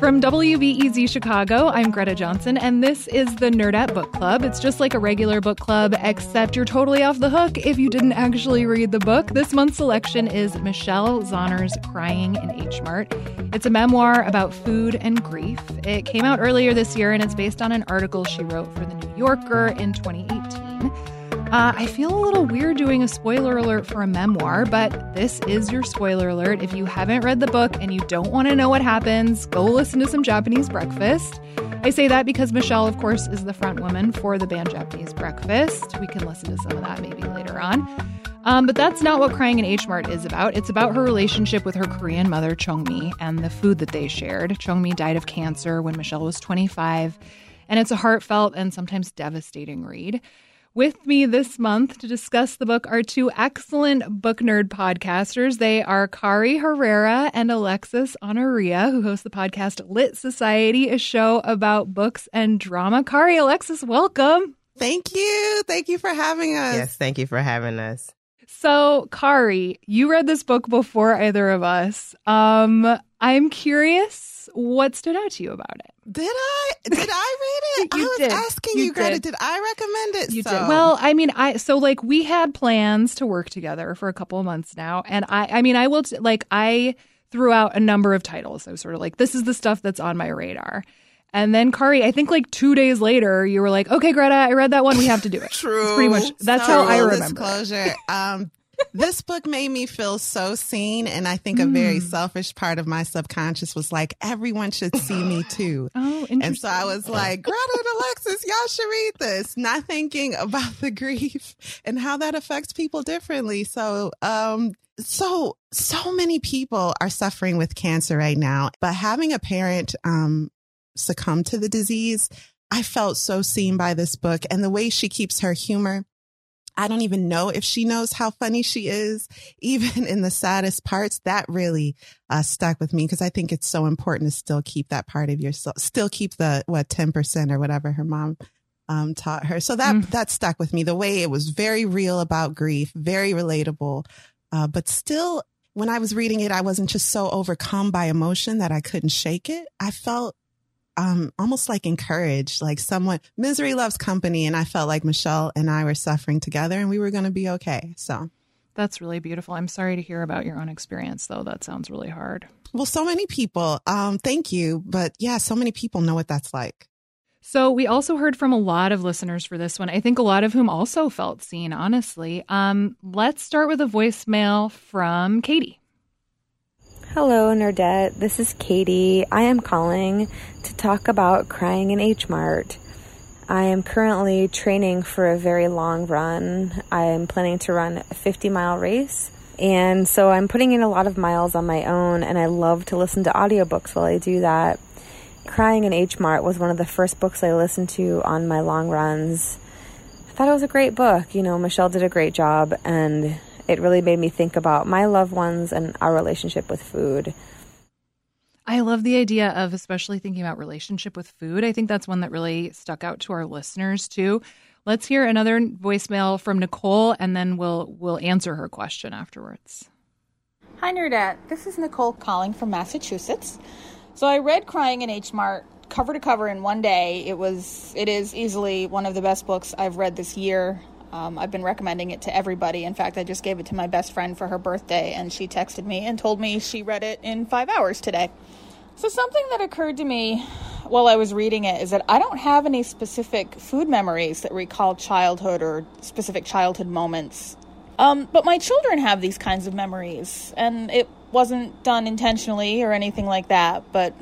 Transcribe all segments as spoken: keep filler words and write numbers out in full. From W B E Z Chicago, I'm Greta Johnson, and this is the Nerdette Book Club. It's just like a regular book club, except you're totally off the hook if you didn't actually read the book. This month's selection is Michelle Zauner's Crying in H-Mart. It's a memoir about food and grief. It came out earlier this year, and it's based on an article she wrote for The New Yorker in twenty eighteen. Uh, I feel a little weird doing a spoiler alert for a memoir, but this is your spoiler alert. If you haven't read the book and you don't want to know what happens, go listen to some Japanese Breakfast. I say that because Michelle, of course, is the front woman for the band Japanese Breakfast. We can listen to some of that maybe later on. Um, but that's not what Crying in H-Mart is about. It's about her relationship with her Korean mother, Chongmi, and the food that they shared. Chongmi died of cancer when Michelle was twenty-five, and it's a heartfelt and sometimes devastating read. With me this month to discuss the book are two excellent book nerd podcasters. They are Kari Herrera and Alexis Onoria, who host the podcast Lit Society, a show about books and drama. Kari, Alexis, welcome. Thank you. Thank you for having us. Yes, thank you for having us. So, Kari, you read this book before either of us. Um, I'm curious, what stood out to you about it? Did I? Did I read it? I was did. asking you, you Greta, did. did I recommend it? You so. did. Well, I mean, I so like we had plans to work together for a couple of months now. And I, I mean, I will t- like I threw out a number of titles. I was sort of like, this is the stuff that's on my radar. And then, Kari, I think like two days later, you were like, okay, Greta, I read that one. We have to do it. True. It's pretty much. That's so, how I remember disclosure. It. Um, this book made me feel so seen. And I think a very mm. selfish part of my subconscious was like, everyone should see me too. Oh, interesting. And so I was like, Greta and Alexis, y'all should read this. Not thinking about the grief and how that affects people differently. So, um, so, so many people are suffering with cancer right now. But having a parent, um, succumb to the disease, I felt so seen by this book. And the way she keeps her humor, I don't even know if she knows how funny she is, even in the saddest parts. That really uh, stuck with me because I think it's so important to still keep that part of yourself, still keep the, what, ten percent or whatever her mom um, taught her. So that, mm. that stuck with me. The way it was very real about grief, very relatable, uh, but still, when I was reading it, I wasn't just so overcome by emotion that I couldn't shake it. I felt Um, almost like encouraged, like someone, misery loves company. And I felt like Michelle and I were suffering together and we were going to be okay. So that's really beautiful. I'm sorry to hear about your own experience, though. That sounds really hard. Well, so many people. Um, thank you. But yeah, so many people know what that's like. So we also heard from a lot of listeners for this one. I think a lot of whom also felt seen, honestly. Um, let's start with a voicemail from Katie. Hello, Nerdette. This is Katie. I am calling to talk about Crying in H-Mart. I am currently training for a very long run. I am planning to run a fifty-mile race, and so I'm putting in a lot of miles on my own, and I love to listen to audiobooks while I do that. Crying in H-Mart was one of the first books I listened to on my long runs. I thought it was a great book. You know, Michelle did a great job, and it really made me think about my loved ones and our relationship with food. I love the idea of especially thinking about relationship with food. I think that's one that really stuck out to our listeners, too. Let's hear another voicemail from Nicole, and then we'll we'll answer her question afterwards. Hi, Nerdette. This is Nicole calling from Massachusetts. So I read Crying in H-Mart cover to cover in one day. It was it is easily one of the best books I've read this year. Um, I've been recommending it to everybody. In fact, I just gave it to my best friend for her birthday, and she texted me and told me she read it in five hours today. So something that occurred to me while I was reading it is that I don't have any specific food memories that recall childhood or specific childhood moments. Um, but my children have these kinds of memories, and it wasn't done intentionally or anything like that. But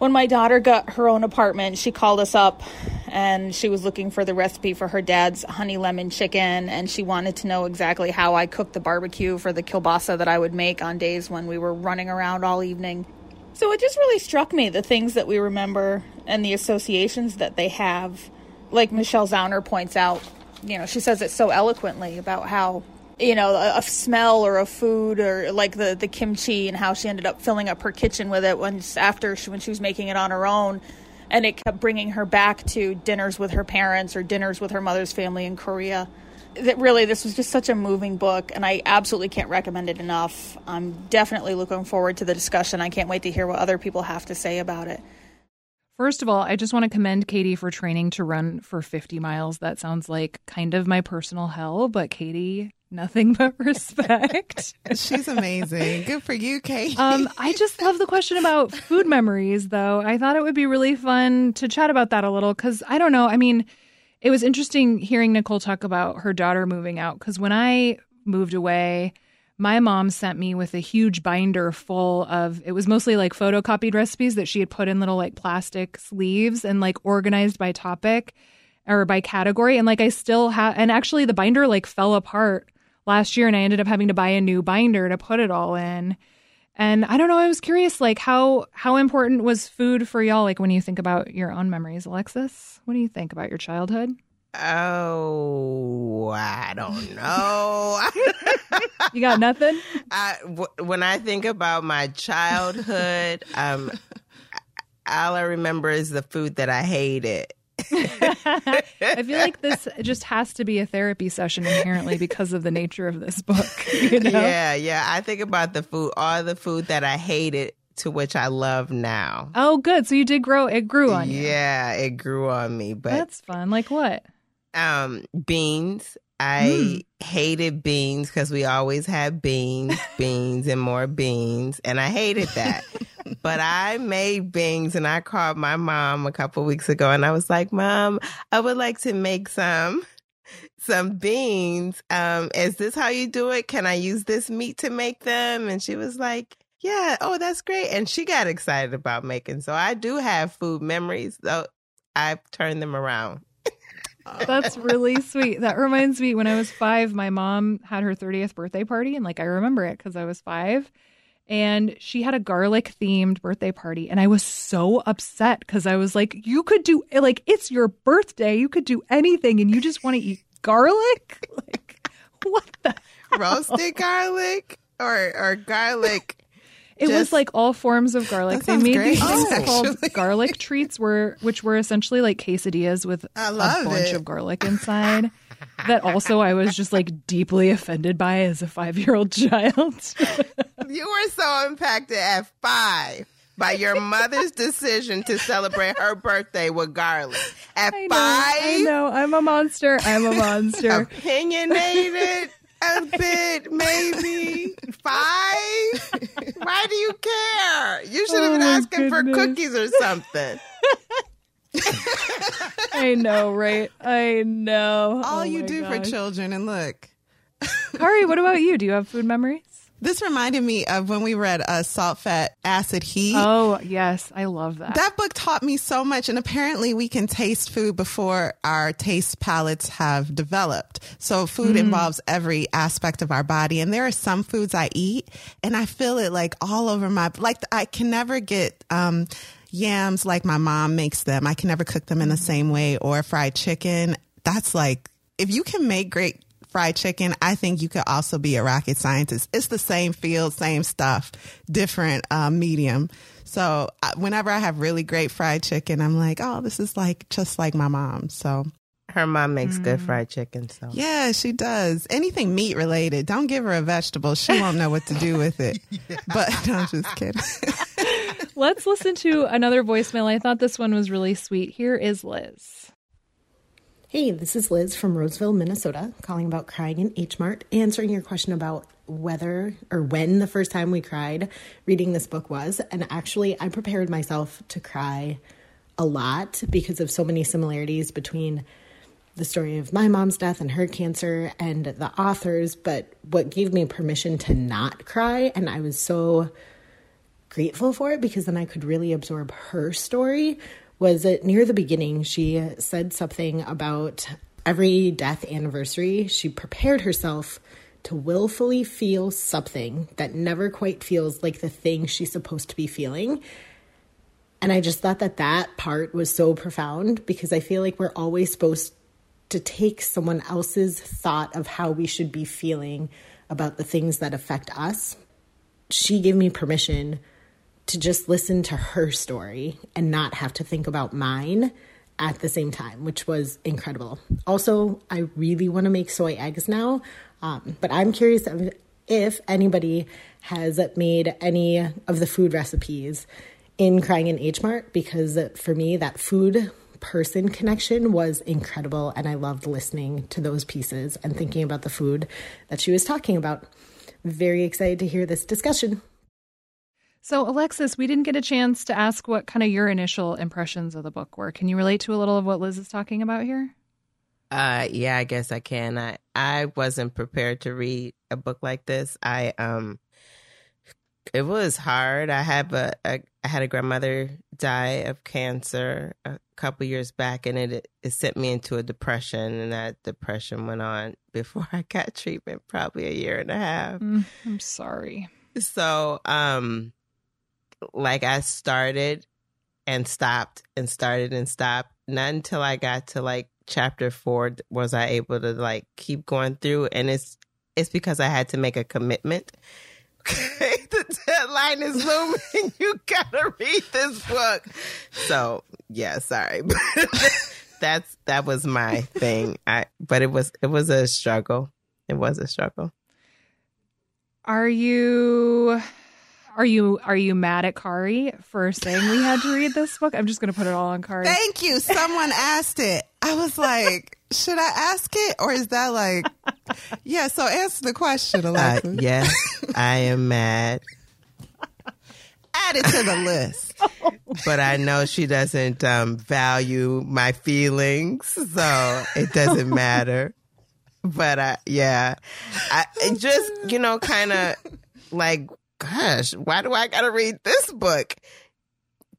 When my daughter got her own apartment, she called us up and she was looking for the recipe for her dad's honey lemon chicken. And she wanted to know exactly how I cooked the barbecue for the kielbasa that I would make on days when we were running around all evening. So it just really struck me, the things that we remember and the associations that they have. Like Michelle Zauner points out, you know, she says it so eloquently about how, you know, a, a smell or a food or like the, the kimchi, and how she ended up filling up her kitchen with it once after she, when she was making it on her own. And it kept bringing her back to dinners with her parents or dinners with her mother's family in Korea. That really, this was just such a moving book, and I absolutely can't recommend it enough. I'm definitely looking forward to the discussion. I can't wait to hear what other people have to say about it. First of all, I just want to commend Katie for training to run for fifty miles. That sounds like kind of my personal hell, but Katie, nothing but respect. She's amazing. Good for you, Katie. Um, I just love the question about food memories, though. I thought it would be really fun to chat about that a little, because I don't know. I mean, it was interesting hearing Nicole talk about her daughter moving out, because when I moved away, my mom sent me with a huge binder full of, it was mostly like photocopied recipes that she had put in little like plastic sleeves and like organized by topic or by category. And like I still have, and actually the binder like fell apart last year and I ended up having to buy a new binder to put it all in. And I don't know, I was curious, like how how important was food for y'all? Like when you think about your own memories, Alexis, what do you think about your childhood? Oh, I don't know. You got nothing? I, w- when I think about my childhood, um, all I remember is the food that I hated. I feel like this just has to be a therapy session inherently because of the nature of this book. You know? Yeah, yeah. I think about the food, all the food that I hated to which I love now. Oh, good. So you did grow, it grew on you. Yeah, it grew on me. But that's fun. Like what? Um, beans. I mm. hated beans because we always had beans, beans and more beans. And I hated that. But I made beans and I called my mom a couple weeks ago and I was like, Mom, I would like to make some some beans. Um, is this how you do it? Can I use this meat to make them? And she was like, yeah, oh, that's great. And she got excited about making. So I do have food memories, though I've turned them around. That's really sweet. That reminds me, when I was five, my mom had her thirtieth birthday party. And like, I remember it because I was five. And she had a garlic themed birthday party. And I was so upset because I was like, you could do like, it's your birthday. You could do anything. And you just want to eat garlic? Like, what the hell? Roasted garlic or, or garlic? It just was like all forms of garlic. They made great, these things oh, called actually. garlic treats, were, which were essentially like quesadillas with a bunch it. of garlic inside. That also I was just like deeply offended by as a five-year-old child. You were so impacted at five by your mother's decision to celebrate her birthday with garlic. At I know, five? I know. I'm a monster. I'm a monster. Opinionated a bit, maybe. Five? Why do you care? You should have been oh, asking goodness. for cookies or something. I know, right? I know. All oh you do gosh. for children, and look. Kari, what about you? Do you have food memories? This reminded me of when we read uh, Salt, Fat, Acid, Heat. Oh, yes. I love that. That book taught me so much. And apparently we can taste food before our taste palates have developed. So food mm. involves every aspect of our body. And there are some foods I eat and I feel it like all over my, like I can never get um yams like my mom makes them. I can never cook them in the same way, or fried chicken. That's like, if you can make great fried chicken, I think you could also be a rocket scientist. It's the same field, same stuff, different uh, medium. So uh, whenever I have really great fried chicken, I'm like, oh, this is like just like my mom. So her mom makes mm. good fried chicken. So yeah, she does. Anything meat related. Don't give her a vegetable. She won't know what to do with it. Yeah. But no, I'm just kidding. Let's listen to another voicemail. I thought this one was really sweet. Here is Liz. Hey, this is Liz from Roseville, Minnesota, calling about crying in H-Mart, answering your question about whether or when the first time we cried reading this book was. And actually, I prepared myself to cry a lot because of so many similarities between the story of my mom's death and her cancer and the author's. But what gave me permission to not cry, and I was so grateful for it because then I could really absorb her story, was that near the beginning, she said something about every death anniversary, she prepared herself to willfully feel something that never quite feels like the thing she's supposed to be feeling. And I just thought that that part was so profound because I feel like we're always supposed to take someone else's thought of how we should be feeling about the things that affect us. She gave me permission to just listen to her story and not have to think about mine at the same time, which was incredible. Also, I really want to make soy eggs now, um, but I'm curious if anybody has made any of the food recipes in Crying in H-Mart, because for me, that food person connection was incredible, and I loved listening to those pieces and thinking about the food that she was talking about. Very excited to hear this discussion. So, Alexis, we didn't get a chance to ask what kind of your initial impressions of the book were. Can you relate to a little of what Liz is talking about here? Uh, yeah, I guess I can. I, I wasn't prepared to read a book like this. I um, it was hard. I have a, a I had a grandmother die of cancer a couple years back, and it it sent me into a depression, and that depression went on before I got treatment, probably a year and a half. Mm, I'm sorry. So, um. Like I started and stopped and started and stopped. Not until I got to like chapter four was I able to like keep going through. And it's it's because I had to make a commitment. The deadline is looming. You gotta read this book. So yeah, sorry. That's that was my thing. I but it was it was a struggle. It was a struggle. Are you? Are you are you mad at Kari for saying we had to read this book? I'm just going to put it all on Kari. Thank you. Someone asked it. I was like, should I ask it? Or is that like, yeah, so answer the question, Alexis. Uh, yes, I am mad. Add it to the list. Oh. But I know she doesn't um, value my feelings, so it doesn't matter. But I, yeah, I just, you know, kind of like, gosh, why do I gotta read this book?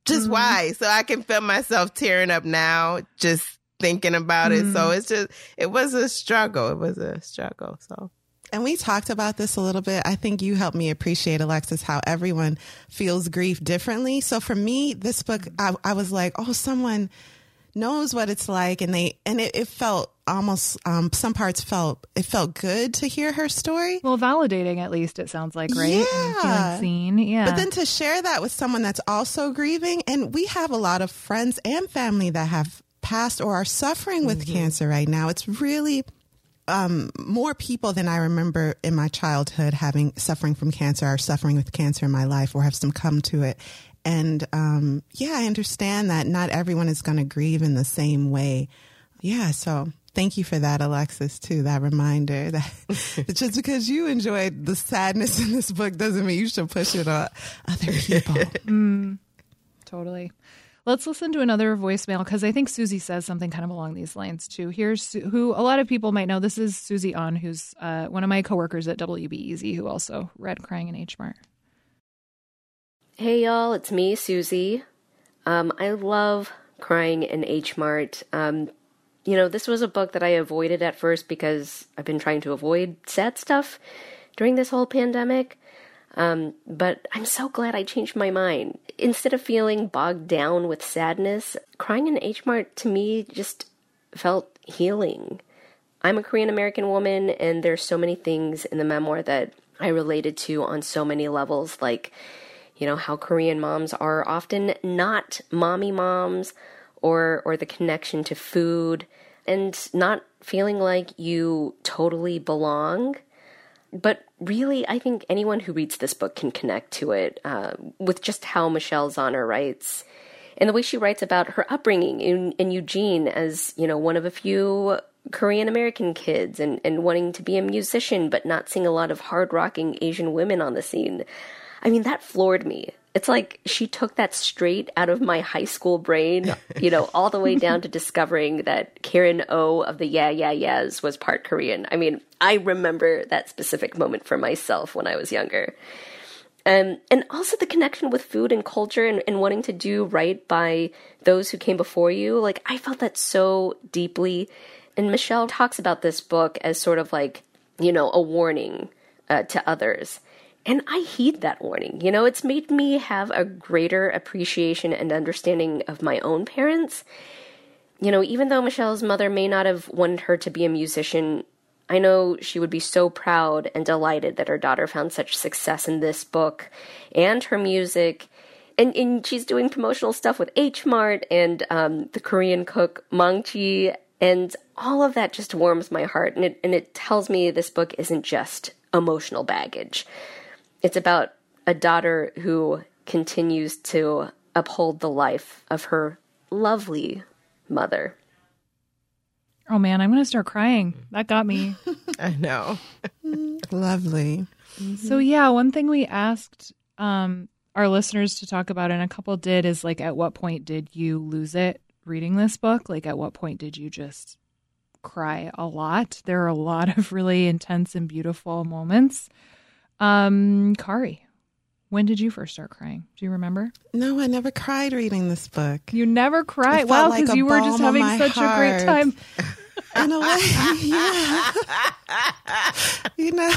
Just mm-hmm. why? So I can feel myself tearing up now, just thinking about mm-hmm. it. So it's just, it was a struggle. It was a struggle. So, and we talked about this a little bit. I think you helped me appreciate, Alexis, how everyone feels grief differently. So for me, this book, I, I was like, oh, someone knows what it's like, and they and it, it felt almost um some parts felt it felt good to hear her story. Well, validating, at least it sounds like, right? Yeah. Feeling seen. Yeah. But then to share that with someone that's also grieving, and we have a lot of friends and family that have passed or are suffering with mm-hmm. cancer right now. It's really um more people than I remember in my childhood having suffering from cancer or suffering with cancer in my life or have succumbed to it. And, um, yeah, I understand that not everyone is going to grieve in the same way. Yeah. So thank you for that, Alexis, too. That reminder that just because you enjoyed the sadness in this book doesn't mean you should push it on other people. mm, totally. Let's listen to another voicemail, because I think Susie says something kind of along these lines, too. Here's who a lot of people might know. This is Susie On, who's uh, one of my coworkers at W B E Z, who also read Crying in H-Mart. Hey y'all, it's me, Susie. Um, I love Crying in H-Mart. Um, you know, this was a book that I avoided at first because I've been trying to avoid sad stuff during this whole pandemic. Um, but I'm so glad I changed my mind. Instead of feeling bogged down with sadness, Crying in H-Mart to me just felt healing. I'm a Korean American woman, and there's so many things in the memoir that I related to on so many levels, like, you know, how Korean moms are often not mommy moms, or or the connection to food, and not feeling like you totally belong. But really, I think anyone who reads this book can connect to it uh, with just how Michelle Zauner writes, and the way she writes about her upbringing in, in Eugene as, you know, one of a few Korean American kids, and, and wanting to be a musician, but not seeing a lot of hard-rocking Asian women on the scene. I mean, that floored me. It's like she took that straight out of my high school brain, you know, all the way down to discovering that Karen O of the Yeah, Yeah, Yeahs was part Korean. I mean, I remember that specific moment for myself when I was younger. Um, and also the connection with food and culture and, and wanting to do right by those who came before you. Like, I felt that so deeply. And Michelle talks about this book as sort of like, you know, a warning uh, to others. And I heed that warning. You know, it's made me have a greater appreciation and understanding of my own parents. You know, even though Michelle's mother may not have wanted her to be a musician, I know she would be so proud and delighted that her daughter found such success in this book and her music. And, and she's doing promotional stuff with H-Mart and um, the Korean cook Maangchi. And all of that just warms my heart. And it, and it tells me this book isn't just emotional baggage. It's about a daughter who continues to uphold the life of her lovely mother. Oh, man, I'm going to start crying. That got me. I know. Lovely. So, yeah, one thing we asked um, our listeners to talk about, and a couple did, is like, at what point did you lose it reading this book? Like, at what point did you just cry a lot? There are a lot of really intense and beautiful moments. Um, Kari, when did you first start crying? Do you remember? No, I never cried reading this book. You never cried? Wow, because like you were just having such heart. a great time. In a way, yeah. You know.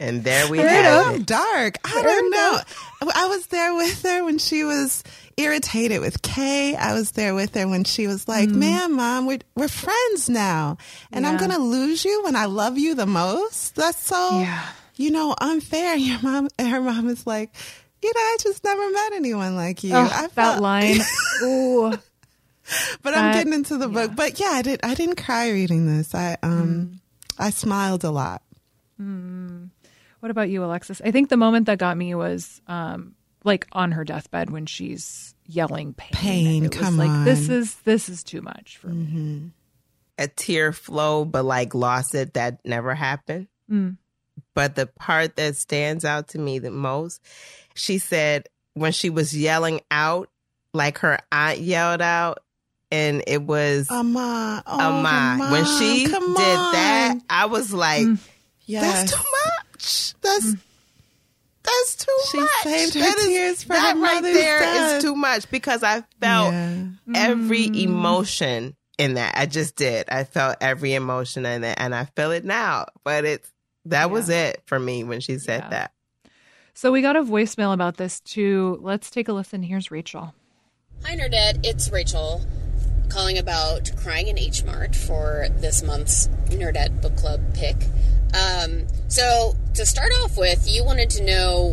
And there we have it. Dark. I there don't know. Go. I was there with her when she was irritated with Kay. I was there with her when she was like, mm. man, mom, we're, we're friends now. And yeah. I'm going to lose you when I love you the most. That's so, yeah. you know, unfair. Your mom, and her mom is like, you know, I just never met anyone like you. Oh, I felt- that line. Ooh. But that, I'm getting into the book. Yeah. But yeah, I, did, I didn't cry reading this. I um, mm. I smiled a lot. Mm. What about you, Alexis? I think the moment that got me was um, like on her deathbed when she's yelling pain. Pain, it come was like, on. This is this is too much for mm-hmm. me. A tear flow, but like lost it. That never happened. Mm. But the part that stands out to me the most, she said when she was yelling out, like her aunt yelled out. And it was Ama. Oh, Ama. Ama. When she did that, I was like, mm. yes. that's too much. That's that's too she much. She saved her that tears is, for that her right there death. Is too much because I felt yeah. every mm. emotion in that. I just did. I felt every emotion in it, and I feel it now. But it's that yeah. was it for me when she said yeah. that. So we got a voicemail about this too. Let's take a listen. Here's Rachel. Hi, Nerdette. It's Rachel calling about crying in H-Mart for this month's Nerdette Book Club pick. Um, so to start off with, you wanted to know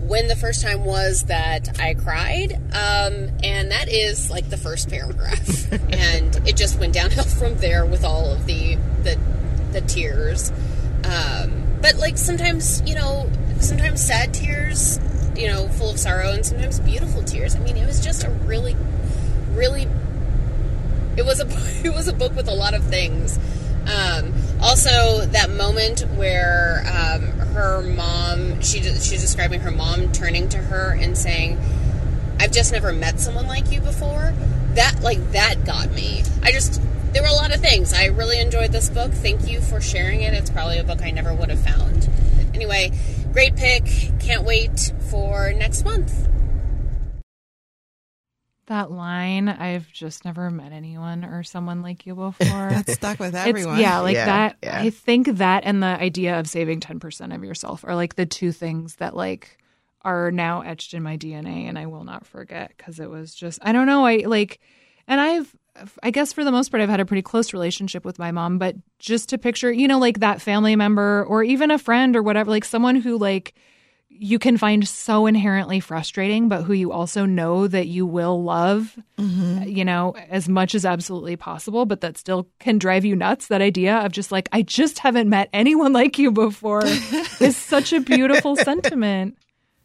when the first time was that I cried. Um, and that is like the first paragraph and it just went downhill from there with all of the, the, the tears. Um, but like sometimes, you know, sometimes sad tears, you know, full of sorrow and sometimes beautiful tears. I mean, it was just a really, really, it was a, it was a book with a lot of things. Um, also that moment where, um, her mom, she, she's describing her mom turning to her and saying, I've just never met someone like you before. That, like, that got me. I just, there were a lot of things. I really enjoyed this book. Thank you for sharing it. It's probably a book I never would have found. Anyway, great pick. Can't wait for next month. That line, I've just never met anyone or someone like you before. That's stuck with everyone. It's, yeah, like yeah, that. Yeah. I think that and the idea of saving ten percent of yourself are like the two things that like are now etched in my D N A and I will not forget because it was just, I don't know. I like, and I've, I guess for the most part, I've had a pretty close relationship with my mom, but just to picture, you know, like that family member or even a friend or whatever, like someone who like, you can find so inherently frustrating, but who you also know that you will love, mm-hmm. you know, as much as absolutely possible, but that still can drive you nuts. That idea of just like, I just haven't met anyone like you before is such a beautiful sentiment.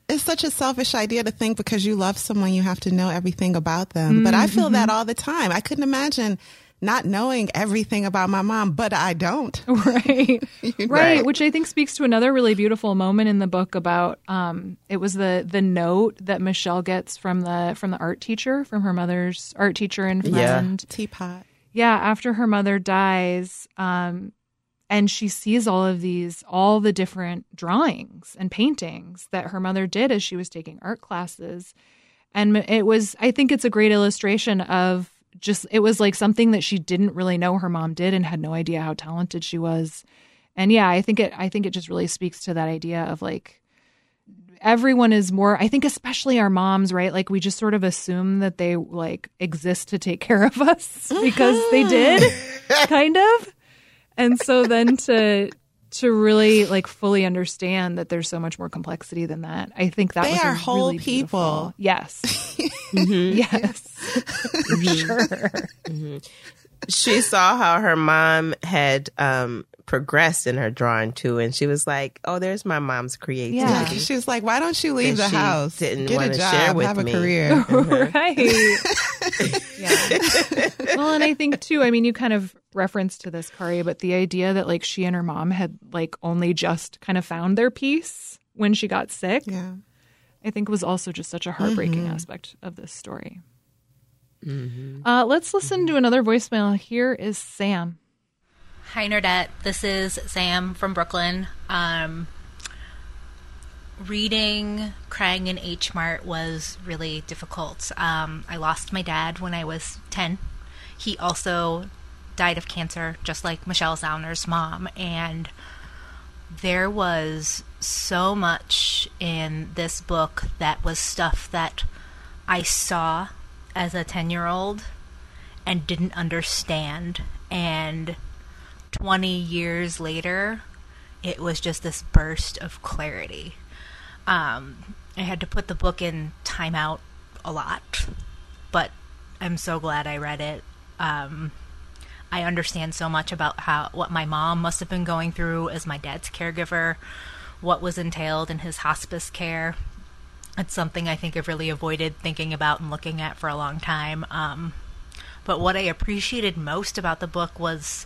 It's such a selfish idea to think because you love someone, you have to know everything about them. Mm-hmm. But I feel that all the time. I couldn't imagine not knowing everything about my mom, but I don't. Right. You know? Right. Which I think speaks to another really beautiful moment in the book about um, it was the the note that Michelle gets from the from the art teacher, from her mother's art teacher and friend. Yeah. Teapot. Yeah. After her mother dies. Um, And she sees all of these, all the different drawings and paintings that her mother did as she was taking art classes. And it was, I think it's a great illustration of just, it was like something that she didn't really know her mom did and had no idea how talented she was. And yeah, I think it, I think it just really speaks to that idea of like, everyone is more, I think especially our moms, right? Like we just sort of assume that they like exist to take care of us because they did, kind of. And so then to to really like fully understand that there's so much more complexity than that, I think that they was a are whole really people. Beautiful. Yes, mm-hmm. yes, for sure. Mm-hmm. She saw how her mom had um, progressed in her drawing too, and she was like, "Oh, there's my mom's creativity." Yeah. She was like, "Why don't you leave and the she house? Didn't want to share with have me. A career, right?" Yeah. Well, and I think too, I mean, you kind of reference to this, Kari, but the idea that like she and her mom had like only just kind of found their peace when she got sick, yeah. I think was also just such a heartbreaking mm-hmm. aspect of this story. Mm-hmm. Uh, let's listen mm-hmm. to another voicemail. Here is Sam. Hi, Nerdette. This is Sam from Brooklyn. Um, reading Crying in H-Mart was really difficult. Um, I lost my dad when I was ten. He also died of cancer, just like Michelle Zauner's mom. And there was so much in this book that was stuff that I saw as a ten-year-old and didn't understand. And twenty years later, it was just this burst of clarity. Um, I had to put the book in timeout a lot, but I'm so glad I read it. Um, I understand so much about how what my mom must have been going through as my dad's caregiver, what was entailed in his hospice care. It's something I think I've really avoided thinking about and looking at for a long time. Um, but what I appreciated most about the book was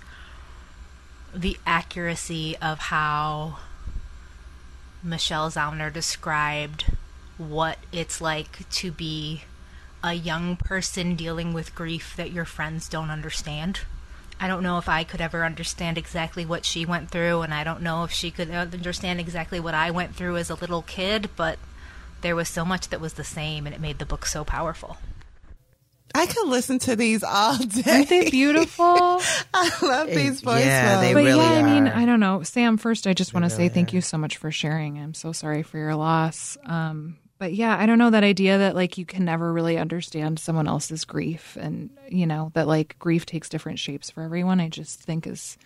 the accuracy of how Michelle Zauner described what it's like to be a young person dealing with grief that your friends don't understand. I don't know if I could ever understand exactly what she went through, and I don't know if she could understand exactly what I went through as a little kid, but there was so much that was the same, and it made the book so powerful. I could listen to these all day. Aren't they beautiful? I love these voices. Yeah, they but really yeah, are. I mean, I don't know. Sam, first, I just want to really say are. Thank you so much for sharing. I'm so sorry for your loss. Um, but yeah, I don't know, that idea that like you can never really understand someone else's grief, and you know, that like grief takes different shapes for everyone, I just think is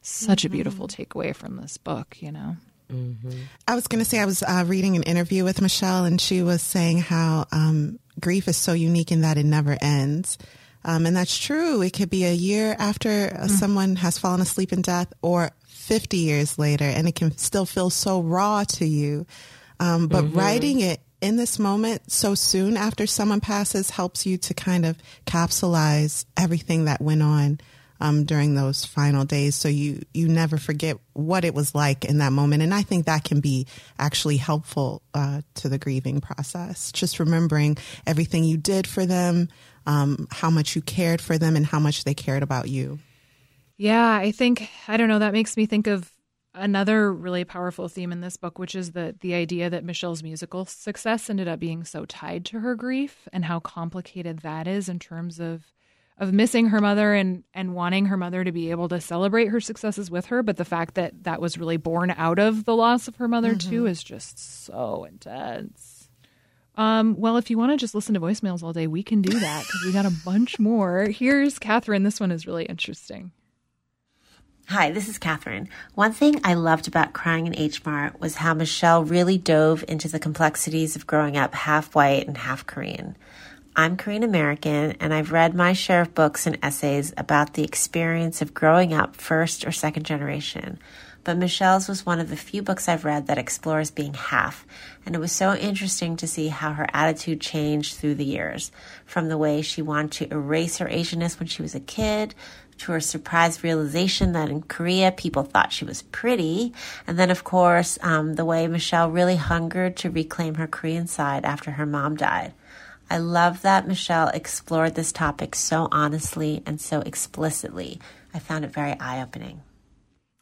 such mm-hmm. a beautiful takeaway from this book, you know? Mm-hmm. I was going to say, I was uh, reading an interview with Michelle, and she was saying how um, grief is so unique in that it never ends. Um, and that's true. It could be a year after mm-hmm. someone has fallen asleep in death, or fifty years later, and it can still feel so raw to you. Um, but mm-hmm. writing it in this moment so soon after someone passes helps you to kind of capsulize everything that went on um, during those final days. So you, you never forget what it was like in that moment. And I think that can be actually helpful uh, to the grieving process. Just remembering everything you did for them, um, how much you cared for them, and how much they cared about you. Yeah, I think, I don't know, that makes me think of another really powerful theme in this book, which is the the idea that Michelle's musical success ended up being so tied to her grief, and how complicated that is in terms of of missing her mother and and wanting her mother to be able to celebrate her successes with her. But the fact that that was really born out of the loss of her mother, mm-hmm. too, is just so intense. Um, well, if you want to just listen to voicemails all day, we can do that, because we got a bunch more. Here's Catherine. This one is really interesting. Hi, this is Catherine. One thing I loved about Crying in H-Mart was how Michelle really dove into the complexities of growing up half white and half Korean. I'm Korean American, and I've read my share of books and essays about the experience of growing up first or second generation. But Michelle's was one of the few books I've read that explores being half, and it was so interesting to see how her attitude changed through the years, from the way she wanted to erase her Asianness when she was a kid, to her surprised realization that in Korea, people thought she was pretty. And then, of course, um, the way Michelle really hungered to reclaim her Korean side after her mom died. I love that Michelle explored this topic so honestly and so explicitly. I found it very eye-opening.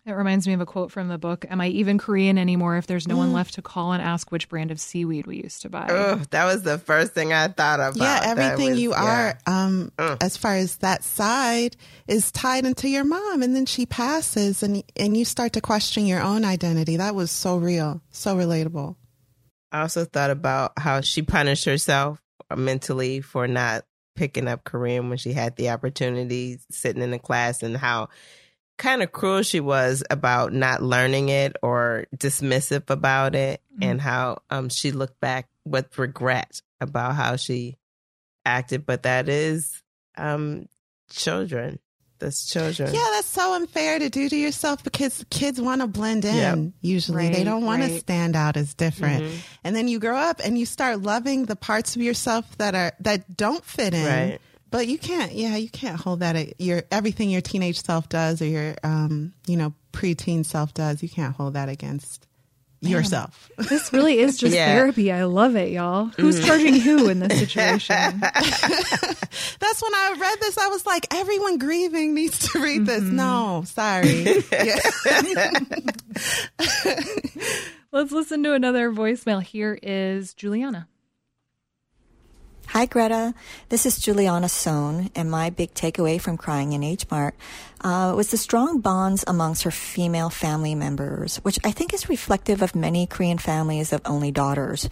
It reminds me of a quote from the book, Am I Even Korean Anymore If There's No mm. One Left to Call and Ask Which Brand of Seaweed We Used to Buy? Ugh, that was the first thing I thought about. Yeah, everything was, you yeah. are, um, mm. as far as that side, is tied into your mom. And then she passes and, and you start to question your own identity. That was so real, so relatable. I also thought about how she punished herself mentally for not picking up Korean when she had the opportunity, sitting in the class, and how kind of cruel she was about not learning it or dismissive about it, mm-hmm. and how um, she looked back with regret about how she acted. But that is um, children. That's children. Yeah, that's so unfair to do to yourself, because kids want to blend in. Yep. Usually right, they don't want right. to stand out as different. Mm-hmm. And then you grow up and you start loving the parts of yourself that are that don't fit in. Right. But you can't, yeah, you can't hold that. Your everything your teenage self does, or your, um, you know, preteen self does, you can't hold that against Man, yourself. This really is just yeah. therapy. I love it, y'all. Mm-hmm. Who's charging who in this situation? That's when I read this. I was like, everyone grieving needs to read this. Mm-hmm. No, sorry. Let's listen to another voicemail. Here is Juliana. Hi, Greta. This is Juliana Sohn, and my big takeaway from crying in H-Mart uh, was the strong bonds amongst her female family members, which I think is reflective of many Korean families of only daughters.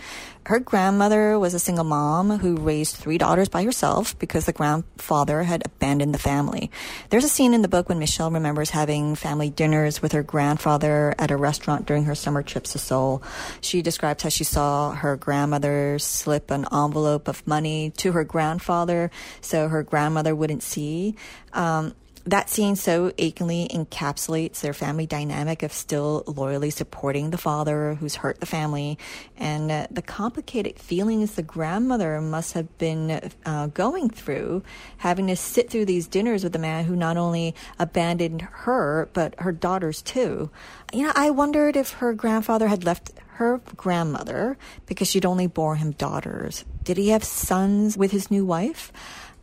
Her grandmother was a single mom who raised three daughters by herself because the grandfather had abandoned the family. There's a scene in the book when Michelle remembers having family dinners with her grandfather at a restaurant during her summer trips to Seoul. She describes how she saw her grandmother slip an envelope of money to her grandfather so her grandmother wouldn't see. Um, that scene so achingly encapsulates their family dynamic of still loyally supporting the father who's hurt the family, and uh, the complicated feelings the grandmother must have been uh, going through, having to sit through these dinners with a man who not only abandoned her, but her daughters too. You know, I wondered if her grandfather had left her grandmother because she'd only bore him daughters. Did he have sons with his new wife?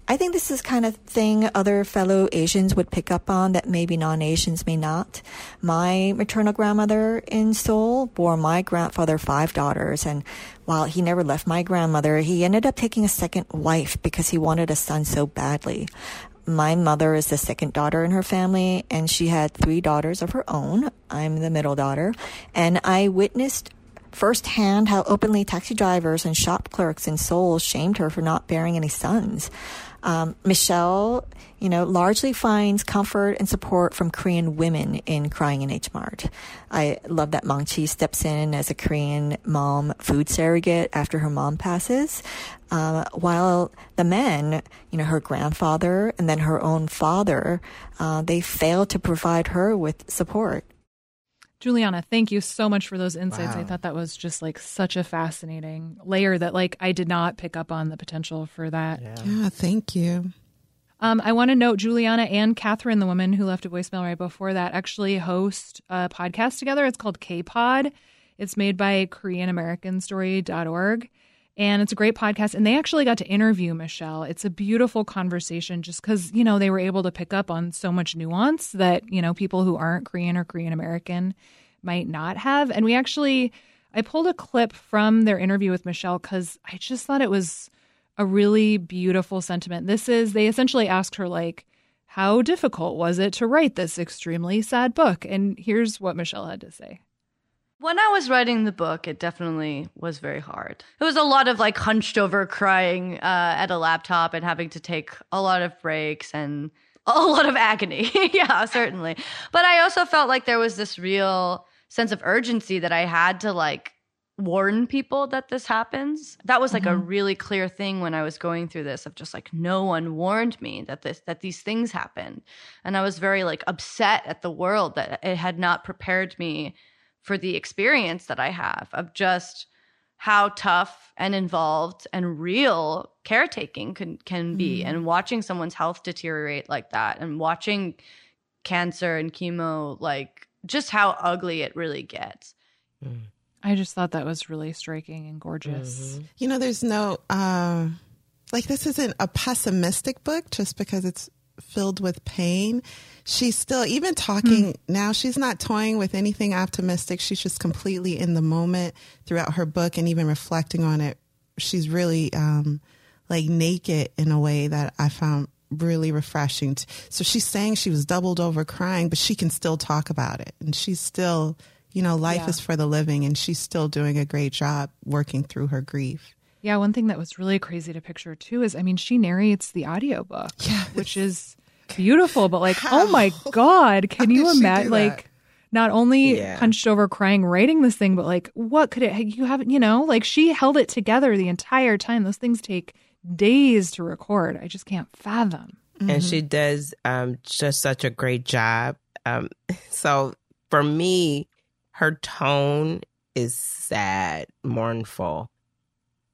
I think this is kind of thing other fellow Asians would pick up on that maybe non-Asians may not. My maternal grandmother in Seoul bore my grandfather five daughters, and while he never left my grandmother, he ended up taking a second wife because he wanted a son so badly. My mother is the second daughter in her family, and she had three daughters of her own. I'm the middle daughter, and I witnessed firsthand how openly taxi drivers and shop clerks in Seoul shamed her for not bearing any sons. Um, Michelle, you know, largely finds comfort and support from Korean women in crying in H-Mart. I love that Maangchi steps in as a Korean mom food surrogate after her mom passes. Uh, while the men, you know, her grandfather and then her own father, uh, they fail to provide her with support. Juliana, thank you so much for those insights. Wow. I thought that was just like such a fascinating layer that like I did not pick up on the potential for that. Yeah, yeah, thank you. Um, I want to note Juliana and Catherine, the woman who left a voicemail right before that, actually host a podcast together. It's called K-Pod. It's made by Korean American Story dot org. And it's a great podcast. And they actually got to interview Michelle. It's a beautiful conversation just because, you know, they were able to pick up on so much nuance that, you know, people who aren't Korean or Korean American might not have. And we actually, I pulled a clip from their interview with Michelle because I just thought it was a really beautiful sentiment. This is, they essentially asked her, like, how difficult was it to write this extremely sad book? And here's what Michelle had to say. When I was writing the book, it definitely was very hard. It was a lot of like hunched over crying uh, at a laptop and having to take a lot of breaks and a lot of agony. Yeah, certainly. But I also felt like there was this real sense of urgency that I had to like warn people that this happens. That was like mm-hmm. a really clear thing when I was going through this of just like no one warned me that this that these things happened. And I was very like upset at the world that it had not prepared me for the experience that I have of just how tough and involved and real caretaking can, can be, mm. and watching someone's health deteriorate like that, and watching cancer and chemo, like just how ugly it really gets. Mm. I just thought that was really striking and gorgeous. Mm-hmm. You know, there's no, uh, like this isn't a pessimistic book just because it's filled with pain, she's still, even talking mm-hmm. now, she's not toying with anything optimistic. She's just completely in the moment throughout her book, and even reflecting on it. She's really um, like naked in a way that I found really refreshing. So she's saying she was doubled over crying, but she can still talk about it. And she's still, you know, life yeah. is for the living, and she's still doing a great job working through her grief. Yeah, one thing that was really crazy to picture too is, I mean, she narrates the audiobook, yes. which is beautiful, but like, how? Oh my God, can how you imagine, like, not only yeah. punched over crying writing this thing, but like, what could it, you haven't, you know, like she held it together the entire time. Those things take days to record. I just can't fathom. Mm-hmm. And she does um, just such a great job. Um, so for me, her tone is sad, mournful.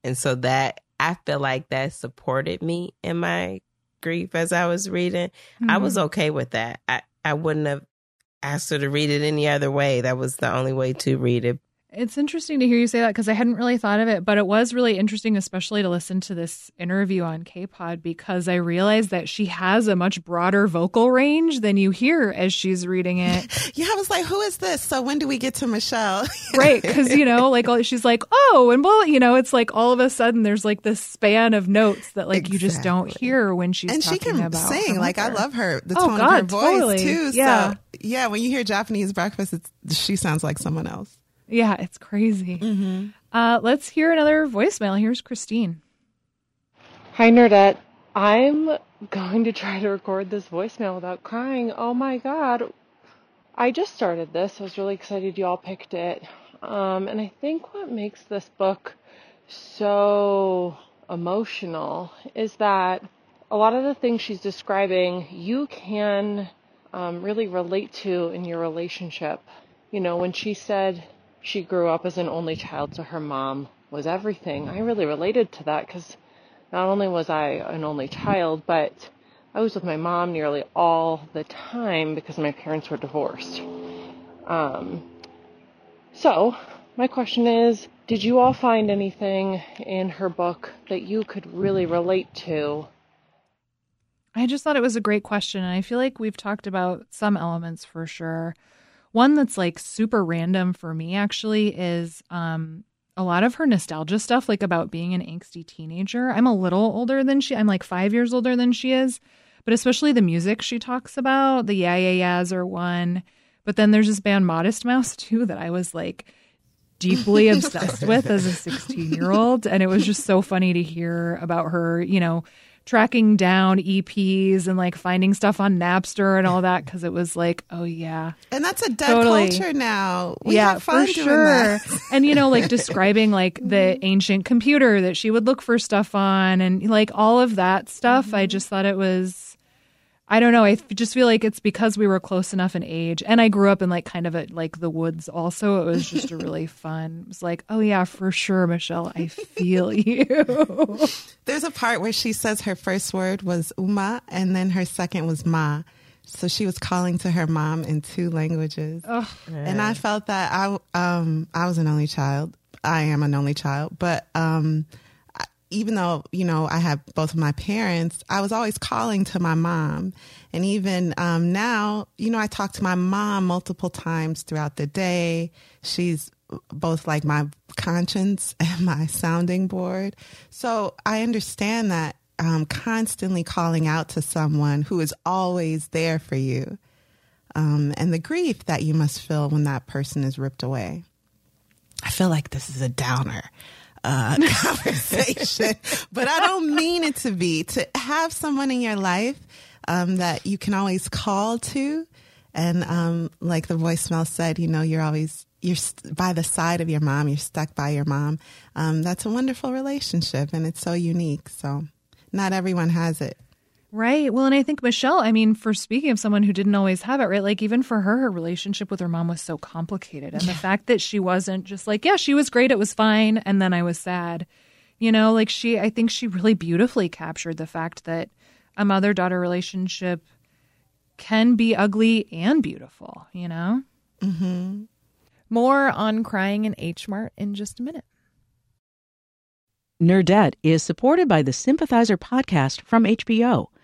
And so that, I feel like that supported me in my grief as I was reading. Mm-hmm. I was okay with that. I, I wouldn't have asked her to read it any other way. That was the only way to read it. It's interesting to hear you say that, because I hadn't really thought of it, but it was really interesting, especially to listen to this interview on K-Pod, because I realized that she has a much broader vocal range than you hear as she's reading it. Yeah, I was like, who is this? So when do we get to Michelle? Right, because, you know, like she's like, oh, and well, you know, it's like all of a sudden there's like this span of notes that like exactly. you just don't hear when she's and talking about. And she can sing. Like, I love her, the oh, tone God, of her totally. voice, too. Yeah. So, yeah, when you hear Japanese Breakfast, it's, she sounds like someone else. Yeah, it's crazy. Mm-hmm. Uh, let's hear another voicemail. Here's Christine. Hi, Nerdette. I'm going to try to record this voicemail without crying. Oh, my God. I just started this. I was really excited you all picked it. Um, and I think what makes this book so emotional is that a lot of the things she's describing, you can um, really relate to in your relationship. You know, when she said she grew up as an only child, so her mom was everything. I really related to that, because not only was I an only child, but I was with my mom nearly all the time because my parents were divorced. Um, so my question is, did you all find anything in her book that you could really relate to? I just thought it was a great question, and I feel like we've talked about some elements for sure. One that's like super random for me actually is um, a lot of her nostalgia stuff, like about being an angsty teenager. I'm a little older than she. I'm like five years older than she is, but especially the music she talks about, the Yeah, Yeah, Yeahs are one. But then there's this band Modest Mouse too that I was like deeply obsessed with as a sixteen year old. And it was just so funny to hear about her, you know, tracking down E Ps and like finding stuff on Napster and all that, because it was like, oh yeah, and that's a dead totally. culture now. We yeah, have fun for doing sure. That. And you know, like describing like the ancient computer that she would look for stuff on, and like all of that stuff. Mm-hmm. I just thought it was, I don't know. I just feel like it's because we were close enough in age, and I grew up in like kind of a, like the woods. Also, it was just a really fun. It was like, oh yeah, for sure, Michelle. I feel you. There's a part where she says her first word was uma, and then her second was ma. So she was calling to her mom in two languages. Oh. Yeah. And I felt that I um I was an only child. I am an only child. But um, even though, you know, I had both of my parents, I was always calling to my mom. And even um, now, you know, I talk to my mom multiple times throughout the day. She's both like my conscience and my sounding board. So I understand that um, constantly calling out to someone who is always there for you, um, and the grief that you must feel when that person is ripped away. I feel like this is a downer uh, conversation, but I don't mean it to be. To have someone in your life um, that you can always call to, and um, like the voicemail said, you know, you're always... you're st- by the side of your mom, you're stuck by your mom. Um, that's a wonderful relationship, and it's so unique. So not everyone has it. Right. Well, and I think Michelle, I mean, for speaking of someone who didn't always have it, right, like even for her, her relationship with her mom was so complicated. And yeah. the fact that she wasn't just like, yeah, she was great, it was fine, and then I was sad. You know, like she, I think she really beautifully captured the fact that a mother-daughter relationship can be ugly and beautiful, you know? Mm-hmm. More on crying in H-Mart in just a minute. Nerdette is supported by the Sympathizer podcast from H B O.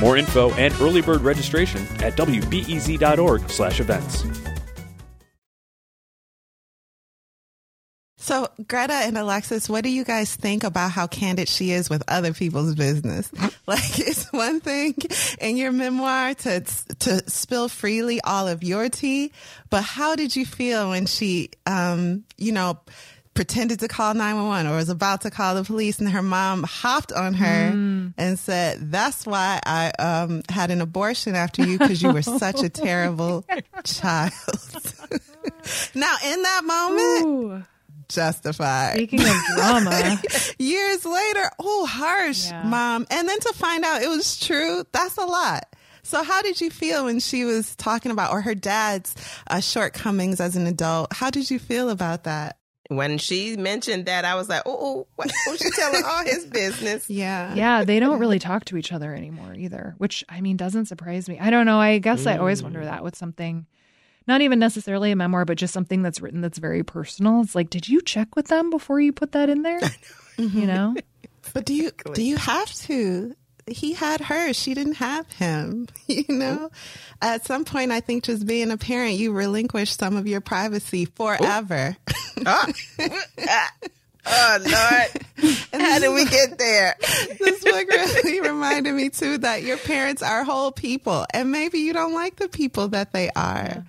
More info and early bird registration at W B E Z dot org slash events. So, Greta and Alexis, what do you guys think about how candid she is with other people's business? Like, it's one thing in your memoir to to spill freely all of your tea, but how did you feel when she, um, you know, pretended to call nine one one or was about to call the police and her mom hopped on her mm. and said, that's why I um, had an abortion after you, because you were such a terrible child. Now, in that moment... Ooh. Justified. Speaking of drama. Years later, oh, harsh, yeah. Mom. And then to find out it was true, that's a lot. So how did you feel when she was talking about, or her dad's uh, shortcomings as an adult? How did you feel about that? When she mentioned that, I was like, oh, oh she's telling all his business. Yeah. Yeah, they don't really talk to each other anymore either, which, I mean, doesn't surprise me. I don't know. I guess Ooh. I always wonder that with something. Not even necessarily a memoir, but just something that's written that's very personal. It's like, did you check with them before you put that in there? You know? But do you do you have to? He had her. She didn't have him. You know? Ooh. At some point, I think just being a parent, you relinquish some of your privacy forever. Oh. Oh, Lord. How did we get there? This book really reminded me, too, that your parents are whole people. And maybe you don't like the people that they are. Yeah.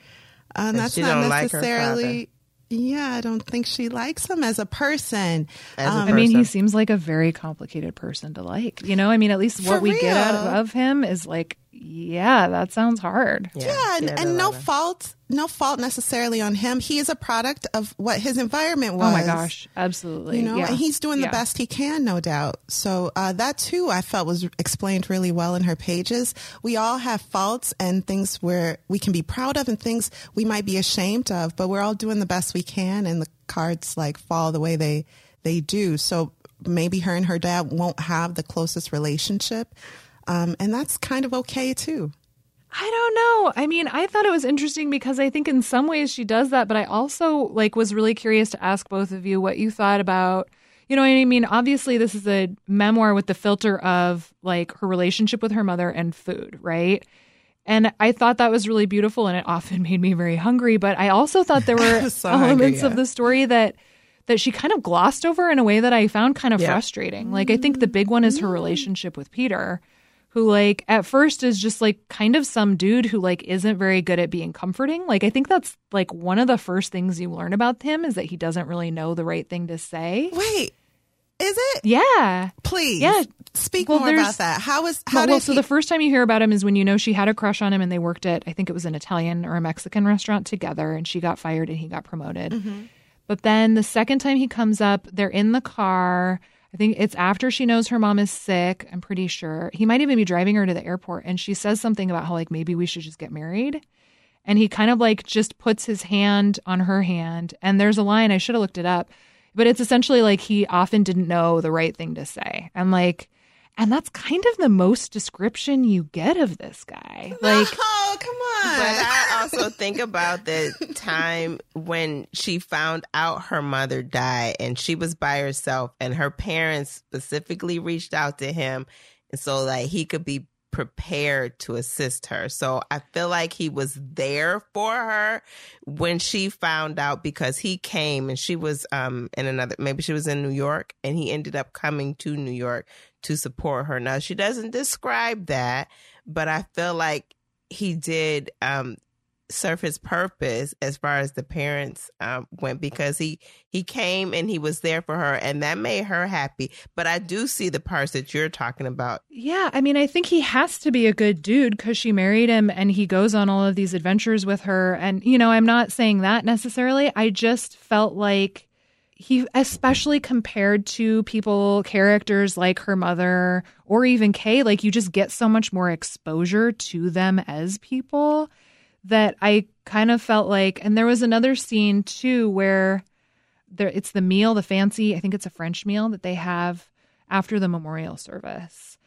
Um, that's not necessarily. Like yeah, I don't think she likes him as a person. As a um, person. I mean, he seems like a very complicated person to like. You know, I mean, at least what For we real. get out of, of him is like, yeah, that sounds hard. Yeah, yeah and, and no fault, no fault necessarily on him. He is a product of what his environment was. Oh my gosh, absolutely. You know, yeah. And he's doing the yeah. best he can, no doubt. So uh, that too, I felt was explained really well in her pages. We all have faults and things where we can be proud of and things we might be ashamed of, but we're all doing the best we can, and the cards like fall the way they they do. So maybe her and her dad won't have the closest relationship. Um, and that's kind of okay, too. I don't know. I mean, I thought it was interesting because I think in some ways she does that. But I also like was really curious to ask both of you what you thought about, you know what I mean? Obviously, this is a memoir with the filter of like her relationship with her mother and food. Right. And I thought that was really beautiful. And it often made me very hungry. But I also thought there were so elements hungry, yeah. of the story that that she kind of glossed over in a way that I found kind of yeah. frustrating. Like, I think the big one is her relationship with Peter, who like at first is just like kind of some dude who like isn't very good at being comforting. Like, I think that's like one of the first things you learn about him is that he doesn't really know the right thing to say. Wait, is it? Yeah. Please. Yeah. Speak well, more about that. How is how well, did well, so he... the first time you hear about him is when, you know, she had a crush on him and they worked at, I think it was an Italian or a Mexican restaurant together, and she got fired and he got promoted. Mm-hmm. But then the second time he comes up, they're in the car. I think it's after she knows her mom is sick, I'm pretty sure. He might even be driving her to the airport. And she says something about how, like, maybe we should just get married. And he kind of, like, just puts his hand on her hand. And there's a line, I should have looked it up, but it's essentially, like, he often didn't know the right thing to say. And, like, and that's kind of the most description you get of this guy. Like, oh, come on. But I also think about the time when she found out her mother died and she was by herself, and her parents specifically reached out to him and so like he could be prepared to assist her. So I feel like he was there for her when she found out, because he came and she was um in another, maybe she was in New York, and he ended up coming to New York to support her. Now, she doesn't describe that, but I feel like he did um, serve his purpose as far as the parents um, went, because he, he came and he was there for her, and that made her happy. But I do see the parts that you're talking about. Yeah, I mean, I think he has to be a good dude because she married him and he goes on all of these adventures with her. And, you know, I'm not saying that necessarily. I just felt like he especially compared to people, characters like her mother or even Kay, like you just get so much more exposure to them as people that I kind of felt like, and there was another scene too where there, it's the meal, the fancy, I think it's a French meal that they have after the memorial service.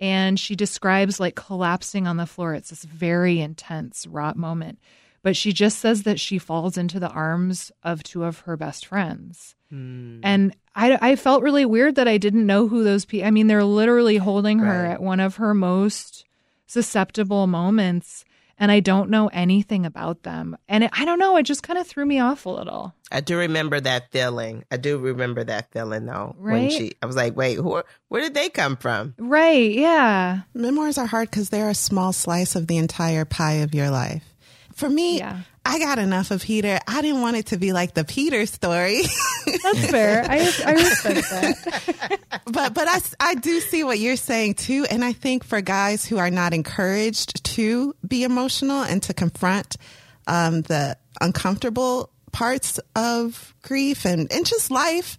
And she describes like collapsing on the floor. It's this very intense, raw moment. But she just says that she falls into the arms of two of her best friends. Mm. And I, I felt really weird that I didn't know who those people, I mean, they're literally holding her right at one of her most susceptible moments. And I don't know anything about them. And it, I don't know. It just kind of threw me off a little. I do remember that feeling. I do remember that feeling, though. Right? When she, I was like, wait, who? Are, where did they come from? Right. Yeah. Memoirs are hard because they're a small slice of the entire pie of your life. For me, yeah. I got enough of Peter. I didn't want it to be like the Peter story. That's fair. I, I respect that. But but I, I do see what you're saying, too. And I think for guys who are not encouraged to be emotional and to confront um, the uncomfortable parts of grief and, and just life,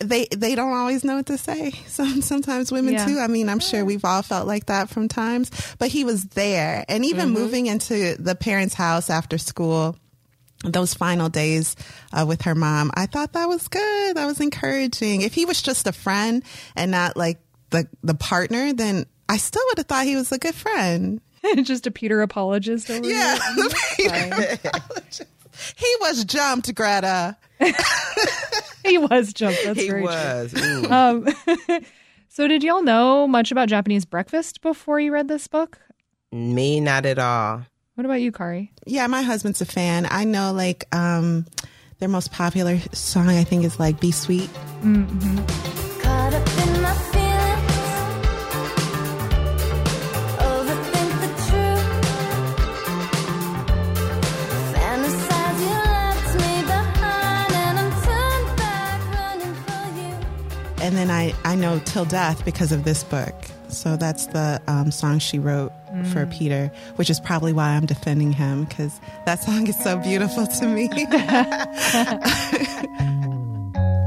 they they don't always know what to say. Some, sometimes women, yeah. too. I mean, I'm sure we've all felt like that from times. But he was there. And even mm-hmm. moving into the parents' house after school, those final days uh, with her mom, I thought that was good. That was encouraging. If he was just a friend and not like the, the partner, then I still would have thought he was a good friend. Just a Peter apologist over yeah, there. Yeah, Peter apologist. He was jumped, Greta. He was jumped. That's he very was. True. Um, so did y'all know much about Japanese Breakfast before you read this book? Me, not at all. What about you, Kari? Yeah, my husband's a fan. I know, like, um, their most popular song, I think, is, like, Be Sweet. Mm-hmm. Caught up in my feelings. And then I, I know Till Death because of this book. So that's the um, song she wrote mm. for Peter, which is probably why I'm defending him, because that song is so beautiful to me.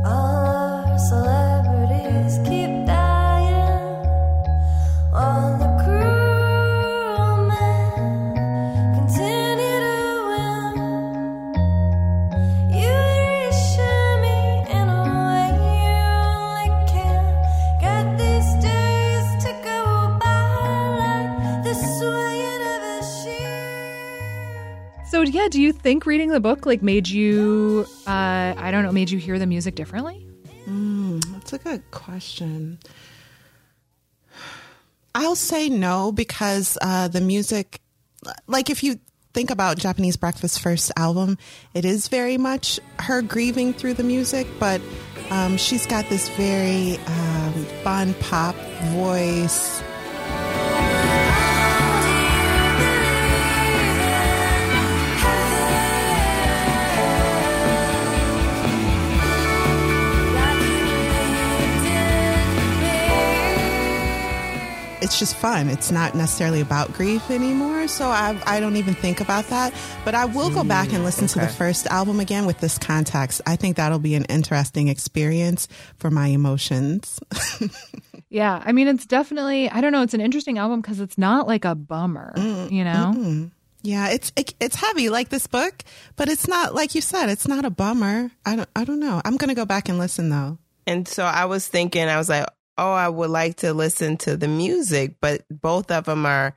All our celebrities keep dying. All the cruel men continue to win. You reassure me in a way you only can. Got these days to go by like this way you never share. So yeah, do you think reading the book like made you, uh, I don't know, made you hear the music differently? Mm, that's a good question. I'll say no because uh, the music, like if you think about Japanese Breakfast's first album, it is very much her grieving through the music, but um, she's got this very um, fun pop voice. It's just fun. It's not necessarily about grief anymore. So I I don't even think about that. But I will go back and listen okay. to the first album again with this context. I think that'll be an interesting experience for my emotions. Yeah. I mean, it's definitely, I don't know, it's an interesting album because it's not like a bummer, mm, you know? Mm-mm. Yeah. It's it, it's heavy like this book, but it's not, like you said, it's not a bummer. I don't, I don't know. I'm going to go back and listen though. And so I was thinking, I was like, oh, I would like to listen to the music, but both of them are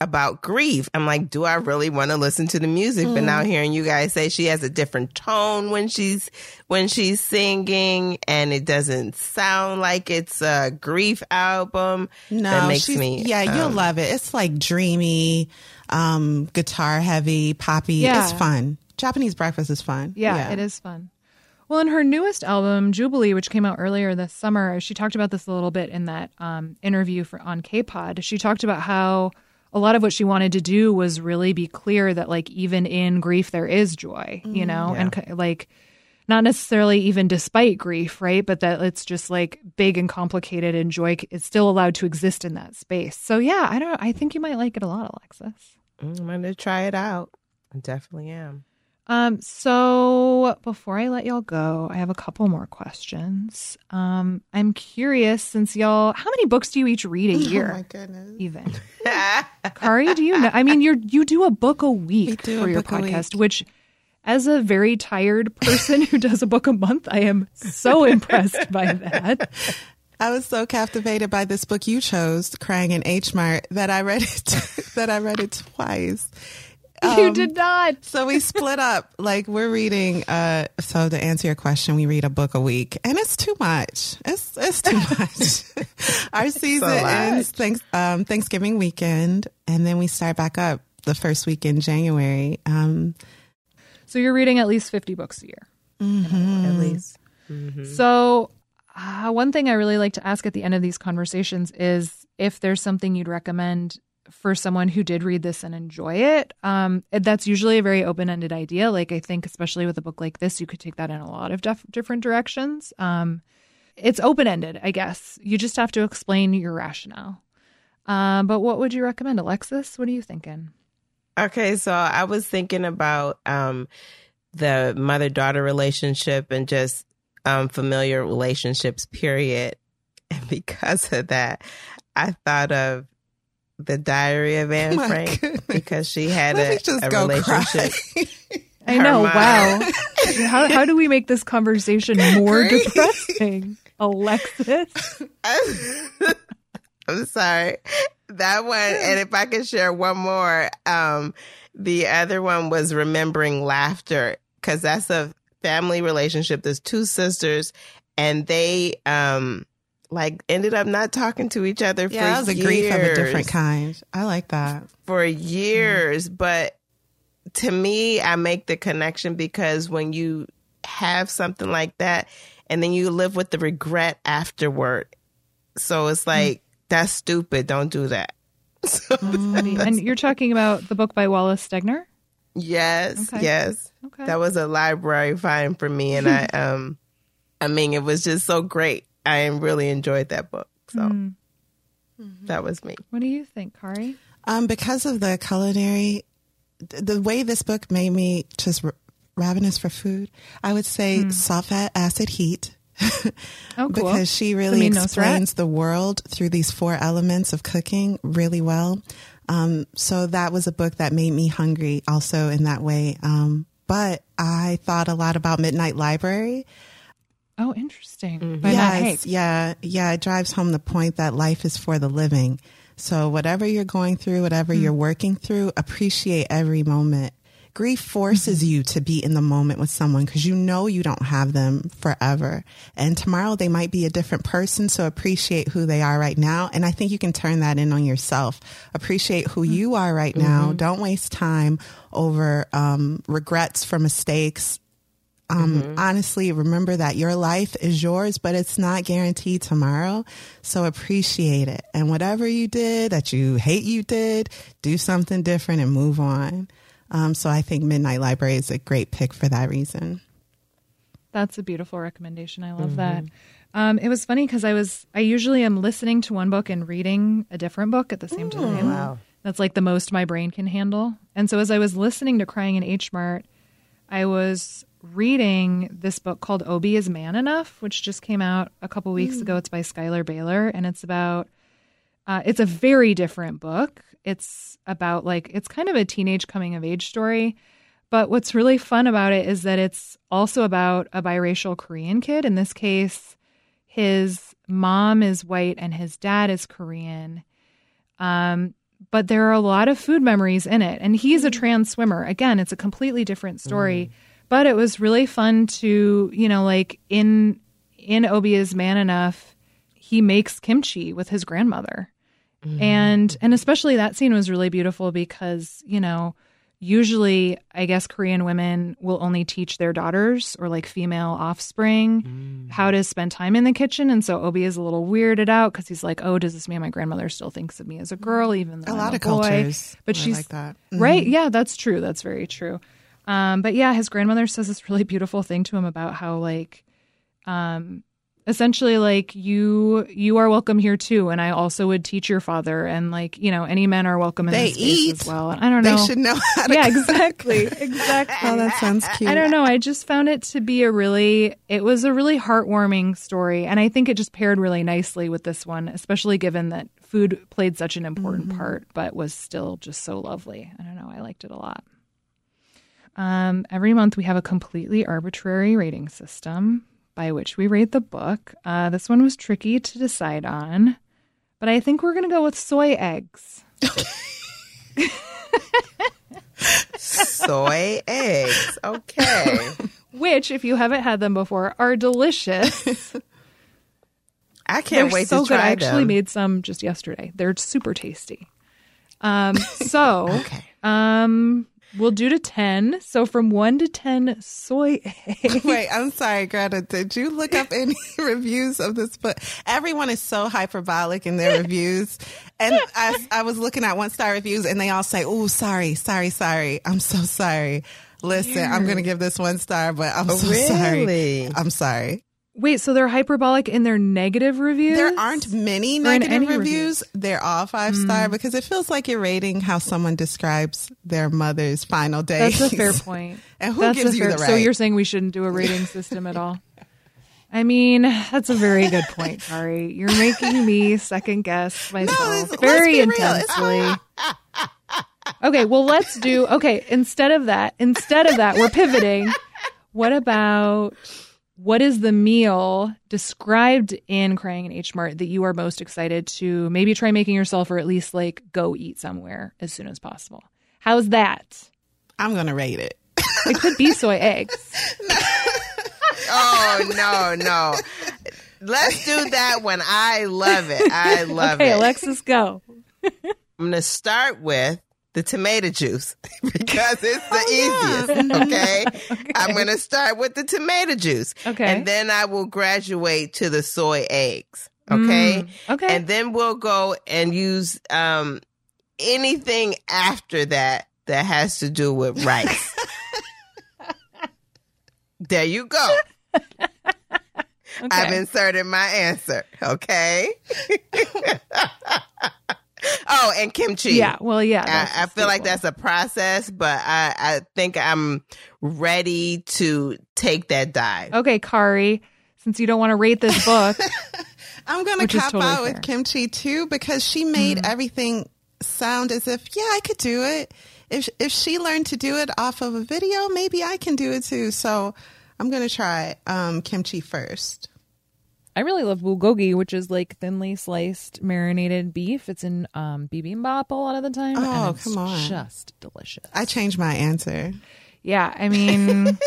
about grief. I'm like, do I really want to listen to the music? Mm. But now hearing you guys say she has a different tone when she's when she's singing, and it doesn't sound like it's a grief album. No, that makes me yeah, um, you'll love it. It's like dreamy, um, guitar heavy, poppy. Yeah. It's fun. Japanese Breakfast is fun. Yeah, yeah, it is fun. Well, in her newest album, Jubilee, which came out earlier this summer, she talked about this a little bit in that um, interview for, on K-Pod. She talked about how a lot of what she wanted to do was really be clear that, like, even in grief, there is joy, you know, yeah. and, like, not necessarily even despite grief, right, but that it's just, like, big and complicated and joy is still allowed to exist in that space. So, yeah, I don't. I think you might like it a lot, Alexis. I'm going to try it out. I definitely am. Um, so before I let y'all go, I have a couple more questions. Um, I'm curious, since y'all, how many books do you each read a year? Oh my goodness! Even Kari, do you know? I mean, you're you do a book a week for a your podcast, which, as a very tired person who does a book a month, I am so impressed by that. I was so captivated by this book you chose, "Crying in H-Mart," that I read it. that I read it twice. Um, you did not. So we split up. Like we're reading. Uh, so to answer your question, we read a book a week, and it's too much. It's it's too much. Our season so ends thanks, um, Thanksgiving weekend, and then we start back up the first week in January. Um, so you're reading at least fifty books a year, mm-hmm. at least. Mm-hmm. So uh, one thing I really like to ask at the end of these conversations is if there's something you'd recommend for someone who did read this and enjoy it. Um, that's usually a very open-ended idea. Like I think, especially with a book like this, you could take that in a lot of def- different directions. Um, it's open-ended, I guess. You just have to explain your rationale. Uh, but what would you recommend, Alexis? What are you thinking? Okay, so I was thinking about um, the mother-daughter relationship and just um, familiar relationships, period. And because of that, I thought of The Diary of Anne oh Frank goodness. because she had a, a relationship. I know. Mom. Wow. How how do we make this conversation more Great. depressing, Alexis? I'm sorry. That one. And if I could share one more, um, the other one was Remembering Laughter, because that's a family relationship. There's two sisters, and they um. like ended up not talking to each other yeah, for years. Yeah, that was a grief of a different kind. I like that. For years. Mm. But to me, I make the connection because when you have something like that and then you live with the regret afterward. So it's like, mm. that's stupid. Don't do that. So mm. And you're talking about the book by Wallace Stegner? Yes. Okay. Yes. Okay. That was a library find for me. And I, um, I mean, it was just so great. I really enjoyed that book. So mm-hmm. that was me. What do you think, Kari? Um, because of the culinary, the way this book made me just r- ravenous for food, I would say mm. Salt, Fat, Acid, Heat. oh, cool. Because she really explains the world through these four elements of cooking really well. Um, so that was a book that made me hungry also in that way. Um, but I thought a lot about Midnight Library. Oh, interesting. Mm-hmm. Yes, yeah, yeah. It drives home the point that life is for the living. So whatever you're going through, whatever mm-hmm. you're working through, appreciate every moment. Grief forces mm-hmm. you to be in the moment with someone because you know you don't have them forever. And tomorrow they might be a different person, so appreciate who they are right now. And I think you can turn that in on yourself. Appreciate who mm-hmm. you are right mm-hmm. now. Don't waste time over um, regrets for mistakes. Um, mm-hmm. Honestly, remember that your life is yours, but it's not guaranteed tomorrow. So appreciate it. And whatever you did that you hate you did, do something different and move on. Um, so I think Midnight Library is a great pick for that reason. That's a beautiful recommendation. I love mm-hmm. that. Um, it was funny because I was I usually am listening to one book and reading a different book at the same mm, time. Wow. That's like the most my brain can handle. And so as I was listening to Crying in H-Mart, I was reading this book called Obie Is Man Enough, which just came out a couple weeks mm. ago. It's by Skylar Baylor, and it's about, uh, it's a very different book. It's about like, it's kind of a teenage coming of age story. But what's really fun about it is that it's also about a biracial Korean kid. In this case, his mom is white and his dad is Korean. Um, but there are a lot of food memories in it. And he's a trans swimmer. Again, it's a completely different story. Mm. But it was really fun to, you know, like in in Obie Is Man Enough, he makes kimchi with his grandmother. Mm. And and especially that scene was really beautiful because, you know, usually I guess Korean women will only teach their daughters or like female offspring mm. how to spend time in the kitchen. And so Obie is a little weirded out because he's like, oh, does this mean my grandmother still thinks of me as a girl, even though a I'm lot a of boy? Cultures but she's like that. Mm. Right. Yeah, that's true. That's very true. Um, but yeah, his grandmother says this really beautiful thing to him about how like um, essentially like you you are welcome here too, and I also would teach your father, and like, you know, any men are welcome in they this space eat. As well. And I don't know. They should know how to. Yeah, cook. exactly, exactly. Oh, that sounds cute. I don't know. I just found it to be a really it was a really heartwarming story, and I think it just paired really nicely with this one, especially given that food played such an important mm-hmm. part, but was still just so lovely. I don't know. I liked it a lot. Um, every month we have a completely arbitrary rating system by which we rate the book. Uh, this one was tricky to decide on, but I think we're going to go with soy eggs. Soy eggs. Okay. Which, if you haven't had them before, are delicious. I can't They're wait so to try good. them. I actually made some just yesterday. They're super tasty. Um, so, okay. um... We'll do to ten. So from one to ten soy eggs. Wait, I'm sorry, Greta. Did you look up any reviews of this book? Everyone is so hyperbolic in their reviews. And I, I was looking at one-star reviews, and they all say, oh, sorry, sorry, sorry. I'm so sorry. Listen, Weird. I'm going to give this one star, but I'm oh, so really? sorry. I'm sorry. Wait, so they're hyperbolic in their negative reviews? There aren't many negative reviews. reviews. They're all five star mm. because it feels like you're rating how someone describes their mother's final days. That's a fair point. And who that's gives fair, you the right? So you're saying we shouldn't do a rating system at all? I mean, that's a very good point, Kari. You're making me second guess myself no, very intensely. Okay, well, let's do. Okay, instead of that, instead of that, we're pivoting. What about? What is the meal described in Crying in H-Mart that you are most excited to maybe try making yourself, or at least like go eat somewhere as soon as possible? How's that? I'm going to rate it. It could be soy eggs. No. Oh, no, no. Let's do that one. I love it. I love okay, it. Okay, Alexis, go. I'm going to start with the tomato juice, because it's the oh, easiest, yeah. okay? okay? I'm going to start with the tomato juice. Okay. And then I will graduate to the soy eggs, okay? Mm, okay. And then we'll go and use um, anything after that that has to do with rice. There you go. Okay. I've inserted my answer, okay? Oh, and kimchi. Yeah, well, yeah. I, I feel like that's a process, but I, I think I'm ready to take that dive. Okay, Kari, since you don't want to rate this book. I'm going to cop totally out fair. with kimchi, too, because she made mm. everything sound as if, yeah, I could do it. If if she learned to do it off of a video, maybe I can do it, too. So I'm going to try um, kimchi first. I really love bulgogi, which is like thinly sliced marinated beef. It's in um, bibimbap a lot of the time. Oh, and it's come on. Just delicious. I changed my answer. Yeah, I mean,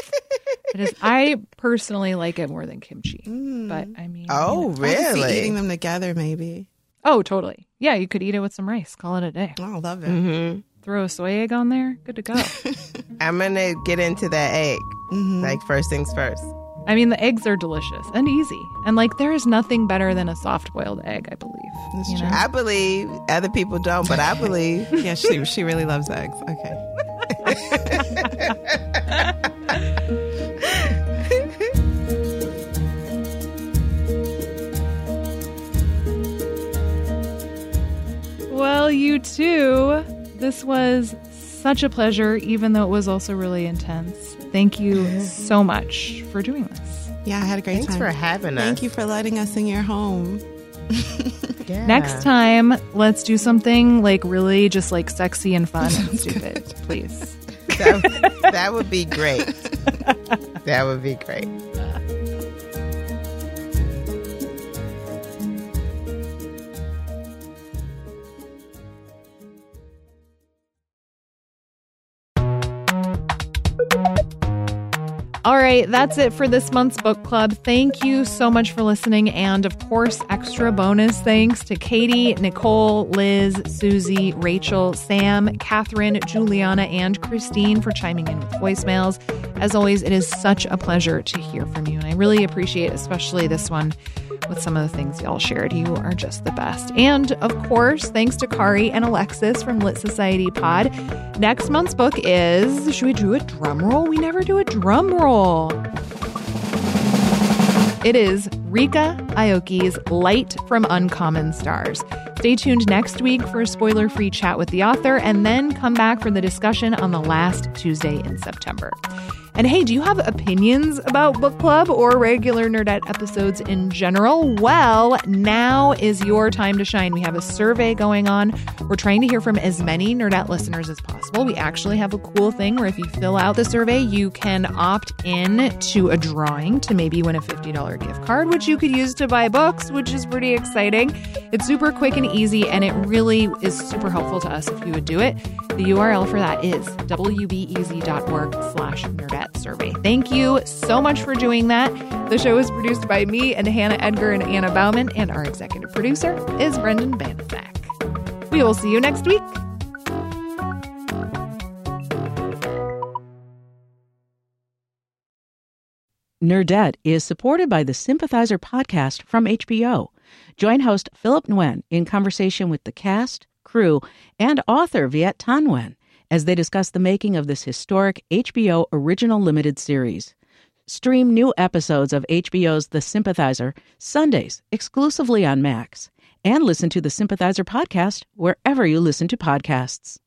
it is, I personally like it more than kimchi. Mm. But I mean, oh, you know, really? I eating them together, maybe. Oh, totally. Yeah, you could eat it with some rice. Call it a day. Oh, I love it. Mm-hmm. Throw a soy egg on there. Good to go. I'm going to get into that egg. Mm-hmm. Like, first things first. I mean, the eggs are delicious and easy. And, like, there is nothing better than a soft-boiled egg, I believe. That's true. Know? I believe. Other people don't, but I believe. Yeah, she, she really loves eggs. Okay. Well, you too. This was such a pleasure, even though it was also really intense. Thank you so much for doing this. Yeah, I had a great Thanks time. Thanks for having us. Thank you for letting us in your home. Yeah. Next time, let's do something like really just like sexy and fun and stupid, good. please. That, that would be great. That would be great. All right, that's it for this month's book club. Thank you so much for listening. And of course, extra bonus thanks to Katie, Nicole, Liz, Susie, Rachel, Sam, Catherine, Juliana, and Christine for chiming in with voicemails. As always, it is such a pleasure to hear from you. And I really appreciate especially this one with some of the things y'all shared. You are just the best. And of course, thanks to Kari and Alexis from Lit Society Pod. Next month's book is, should we do a drum roll? We never do a drum roll. It is Rika Aoki's Light from Uncommon Stars. Stay tuned next week for a spoiler-free chat with the author, and then come back for the discussion on the last Tuesday in September. And hey, do you have opinions about book club or regular Nerdette episodes in general? Well, now is your time to shine. We have a survey going on. We're trying to hear from as many Nerdette listeners as possible. We actually have a cool thing where if you fill out the survey, you can opt in to a drawing to maybe win a fifty dollars gift card, which you could use to buy books, which is pretty exciting. It's super quick and easy, and it really is super helpful to us if you would do it. The U R L for that is W B E Z dot org slash Nerdette survey. Thank you so much for doing that. The show is produced by me and Hannah Edgar and Anna Bauman, and our executive producer is Brendan Banzak. We will see you next week. Nerdette is supported by the Sympathizer podcast from H B O. Join host Philip Nguyen in conversation with the cast, crew, and author Viet Thanh Nguyen as they discuss the making of this historic H B O original limited series. Stream new episodes of H B O's The Sympathizer Sundays exclusively on Max, and listen to The Sympathizer podcast wherever you listen to podcasts.